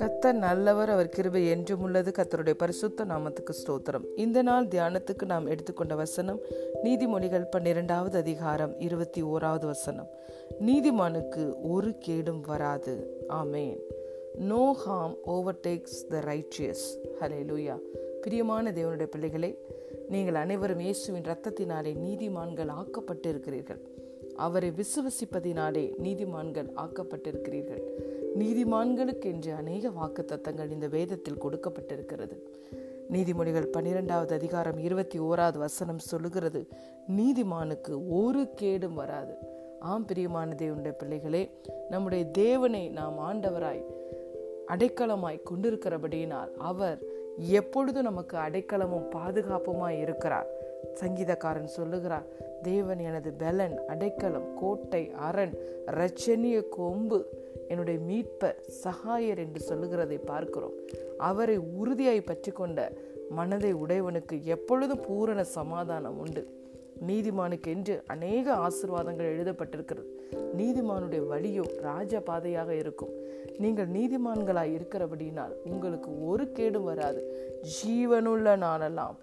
கர்த்தர் நல்லவர், அவர் கிருபை என்றும் உள்ளது. கர்த்தருடைய பரிசுத்த நாமத்துக்கு ஸ்தோத்திரம். இந்த நாள் தியானத்துக்கு நாம் எடுத்துக்கொண்ட வசனம் நீதிமொழிகள் 12வது அதிகாரம் 21வது வசனம். நீதிமானுக்கு ஒரு கேடும் வராது. ஆமேன். No harm overtakes the righteous. ஹல்லேலூயா. பிரியமான தேவனுடைய பிள்ளைகளே, நீங்கள் அனைவரும் இயேசுவின் இரத்தத்தினாலே நீதிமான்கள் ஆக்கப்பட்டிருக்கிறீர்கள். அவரை விசுவசிப்பதினாலே நீதிமான்கள் ஆக்கப்பட்டிருக்கிறீர்கள். நீதிமான்களுக்கு என்று அநேக வாக்குத்தத்தங்கள் இந்த வேதத்தில் கொடுக்கப்பட்டிருக்கிறது. நீதிமொழிகள் 12வது அதிகாரம் 21வது வசனம் சொல்லுகிறது, நீதிமானுக்கு ஒரு கேடும் வராது. ஆம் பிரியமான தேவனுடைய பிள்ளைகளே, நம்முடைய தேவனை நாம் ஆண்டவராய் அடைக்கலமாய் கொண்டிருக்கிறபடியினால் அவர் எப்பொழுதும் நமக்கு அடைக்கலமும் பாதுகாப்புமாய் இருக்கிறார். சங்கீதக்காரன் சொல்லுகிறார், தேவன் எனது பெலன், அடைக்கலம், கோட்டை, அரண், இரட்சணிய கொம்பு, என்னுடைய மீட்பர், சகாயர் என்று சொல்லுகிறதை பார்க்கிறோம். அவரை உறுதியாய் பற்றி கொண்ட மனதை உடையவனுக்கு எப்பொழுதும் பூரண சமாதானம் உண்டு. நீதிமானுக்கு என்று அநேக ஆசீர்வாதங்கள் எழுதப்பட்டிருக்கிறது. நீதிமானுடைய வழியோ ராஜ பாதையாக இருக்கும். நீங்கள் நீதிமான்களாய் இருக்கிறபடினால் உங்களுக்கு ஒரு கேடும் வராது. ஜீவனுள்ள நாளெல்லாம்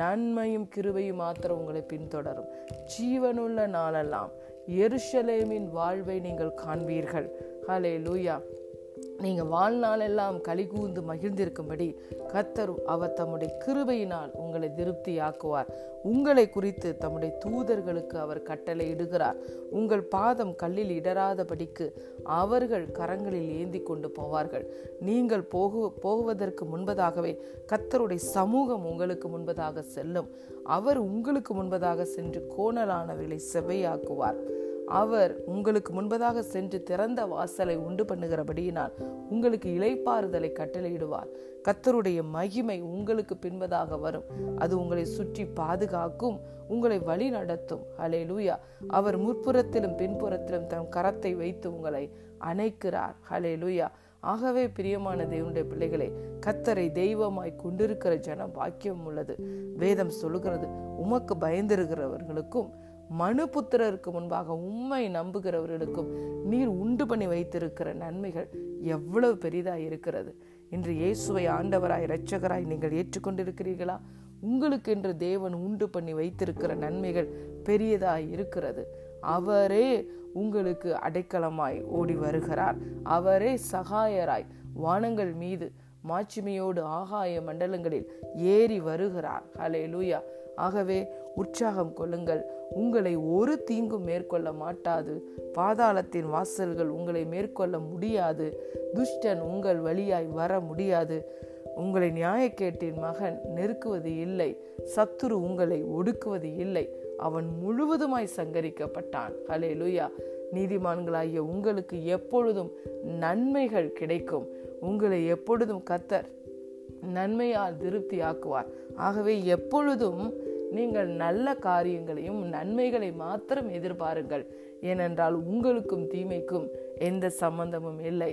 நன்மையும் கிருபையும் மாத்திரம் உங்களை பின்தொடரும். ஜீவனுள்ள நாளெல்லாம் எருசலேமின் வாழ்வை நீங்கள் காண்பீர்கள். ஹல்லேலூயா. நீங்கள் வாழ்நாளெல்லாம் களி கூர்ந்து மகிழ்ந்திருக்கும்படி கர்த்தர் அவர் தம்முடைய கிருபையினால் உங்களை திருப்தியாக்குவார். உங்களை குறித்து தம்முடைய தூதர்களுக்கு அவர் கட்டளை இடுகிறார். உங்கள் பாதம் கல்லில் இடராதபடிக்கு அவர்கள் கரங்களில் ஏந்தி கொண்டு போவார்கள். நீங்கள் போவதற்கு முன்பதாகவே கர்த்தருடைய சமூகம் உங்களுக்கு முன்பதாக செல்லும். அவர் உங்களுக்கு முன்பதாக சென்று கோணலானவர்களை செவ்வையாக்குவார். அவர் உங்களுக்கு முன்பதாக சென்று திறந்த வாசலை உண்டு பண்ணுகிறபடியினால் உங்களுக்கு இளைப்பாறுதலை கட்டளையிடுவார். கர்த்தருடைய மகிமை உங்களுக்கு பின்பதாக வரும். அது உங்களை சுற்றி பாதுகாக்கும், உங்களை வழி நடத்தும். ஹல்லேலூயா. அவர் முற்புறத்திலும் பின்புறத்திலும் தம் கரத்தை வைத்து உங்களை அணைக்கிறார். ஹல்லேலூயா. ஆகவே பிரியமான தேவனுடைய பிள்ளைகளே, கர்த்தரை தெய்வமாய் கொண்டிருக்கிற ஜனம் பாக்கியம் உள்ளது. வேதம் சொல்லுகிறது, உமக்கு பயந்திருக்கிறவர்களுக்கும் மனுபுத்திரருக்கு முன்பாக உம்மை நம்புகிறவர்களுக்கும் நீர் உண்டு பண்ணி வைத்திருக்கிற நன்மைகள் எவ்வளவு பெரிதாய் இருக்கிறது. இன்று இயேசுவை ஆண்டவராய் இரட்சகராய் நீங்கள் ஏற்றுக்கொண்டிருக்கிறீர்களா? உங்களுக்கென்று தேவன் உண்டு பண்ணி வைத்திருக்கிற நன்மைகள் பெரியதாய் இருக்கிறது. அவரே உங்களுக்கு அடைக்கலமாய் ஓடி வருகிறார். அவரே சகாயராய் வானங்கள் மீது மாட்சிமையோடு ஆகாய மண்டலங்களில் ஏறி வருகிறார். ஹல்லேலூயா. ஆகவே உற்சாகம் கொள்ளுங்கள். உங்களை ஒரு தீங்கும் மேற்கொள்ள மாட்டாது. பாதாளத்தின் வாசல்கள் உங்களை மேற்கொள்ள முடியாது. துஷ்டன் உங்கள் வழியாய் வர முடியாது. உங்களை நியாயக்கேட்டின் மகன் நெருக்குவது இல்லை. சத்துரு உங்களை ஒடுக்குவது இல்லை. அவன் முழுவதுமாய் சங்கரிக்கப்பட்டான். ஹல்லேலூயா. நீதிமான்களாகிய உங்களுக்கு எப்பொழுதும் நன்மைகள் கிடைக்கும். உங்களை எப்பொழுதும் கர்த்தர் நன்மையால் திருப்தி ஆக்குவார். ஆகவே எப்பொழுதும் நீங்கள் நல்ல காரியங்களையும் நன்மைகளை மாத்திரம் எதிர்பாருங்கள். ஏனென்றால் உங்களுக்கும் தீமைக்கும் எந்த சம்பந்தமும் இல்லை.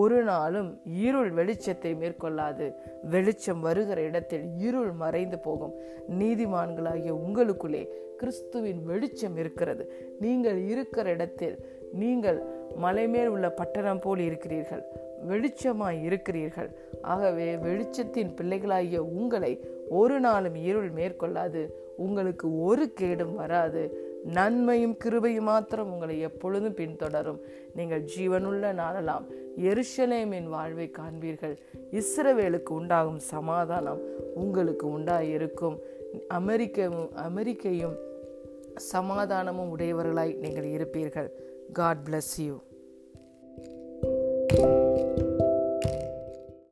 ஒரு நாளும் இருள் வெளிச்சத்தை மேற்கொள்ளாது. வெளிச்சம் வருகிற இடத்தில் இருள் மறைந்து போகும். நீதிமான்களாகிய உங்களுக்குள்ளே கிறிஸ்துவின் வெளிச்சம் இருக்கிறது. நீங்கள் இருக்கிற இடத்தில் நீங்கள் மலைமேல் உள்ள பட்டணம் போல் இருக்கிறீர்கள், வெளிச்சமாய் இருக்கிறீர்கள். ஆகவே வெளிச்சத்தின் பிள்ளைகளாகிய உங்களை ஒரு நாளும் இருள் மேற்கொள்ளாது. உங்களுக்கு ஒரு கேடும் வராது. நன்மையும் கிருபையும் மாத்திரம் உங்களை எப்பொழுதும் பின்தொடரும். நீங்கள் ஜீவனுள்ள நாளெல்லாம் எருசலேமின் வாழ்வை காண்பீர்கள். இஸ்ரவேலுக்கு உண்டாகும் சமாதானம் உங்களுக்கு உண்டாயிருக்கும். அமெரிக்கையும் சமாதானமும் உடையவர்களாய் நீங்கள் இருப்பீர்கள். God bless you.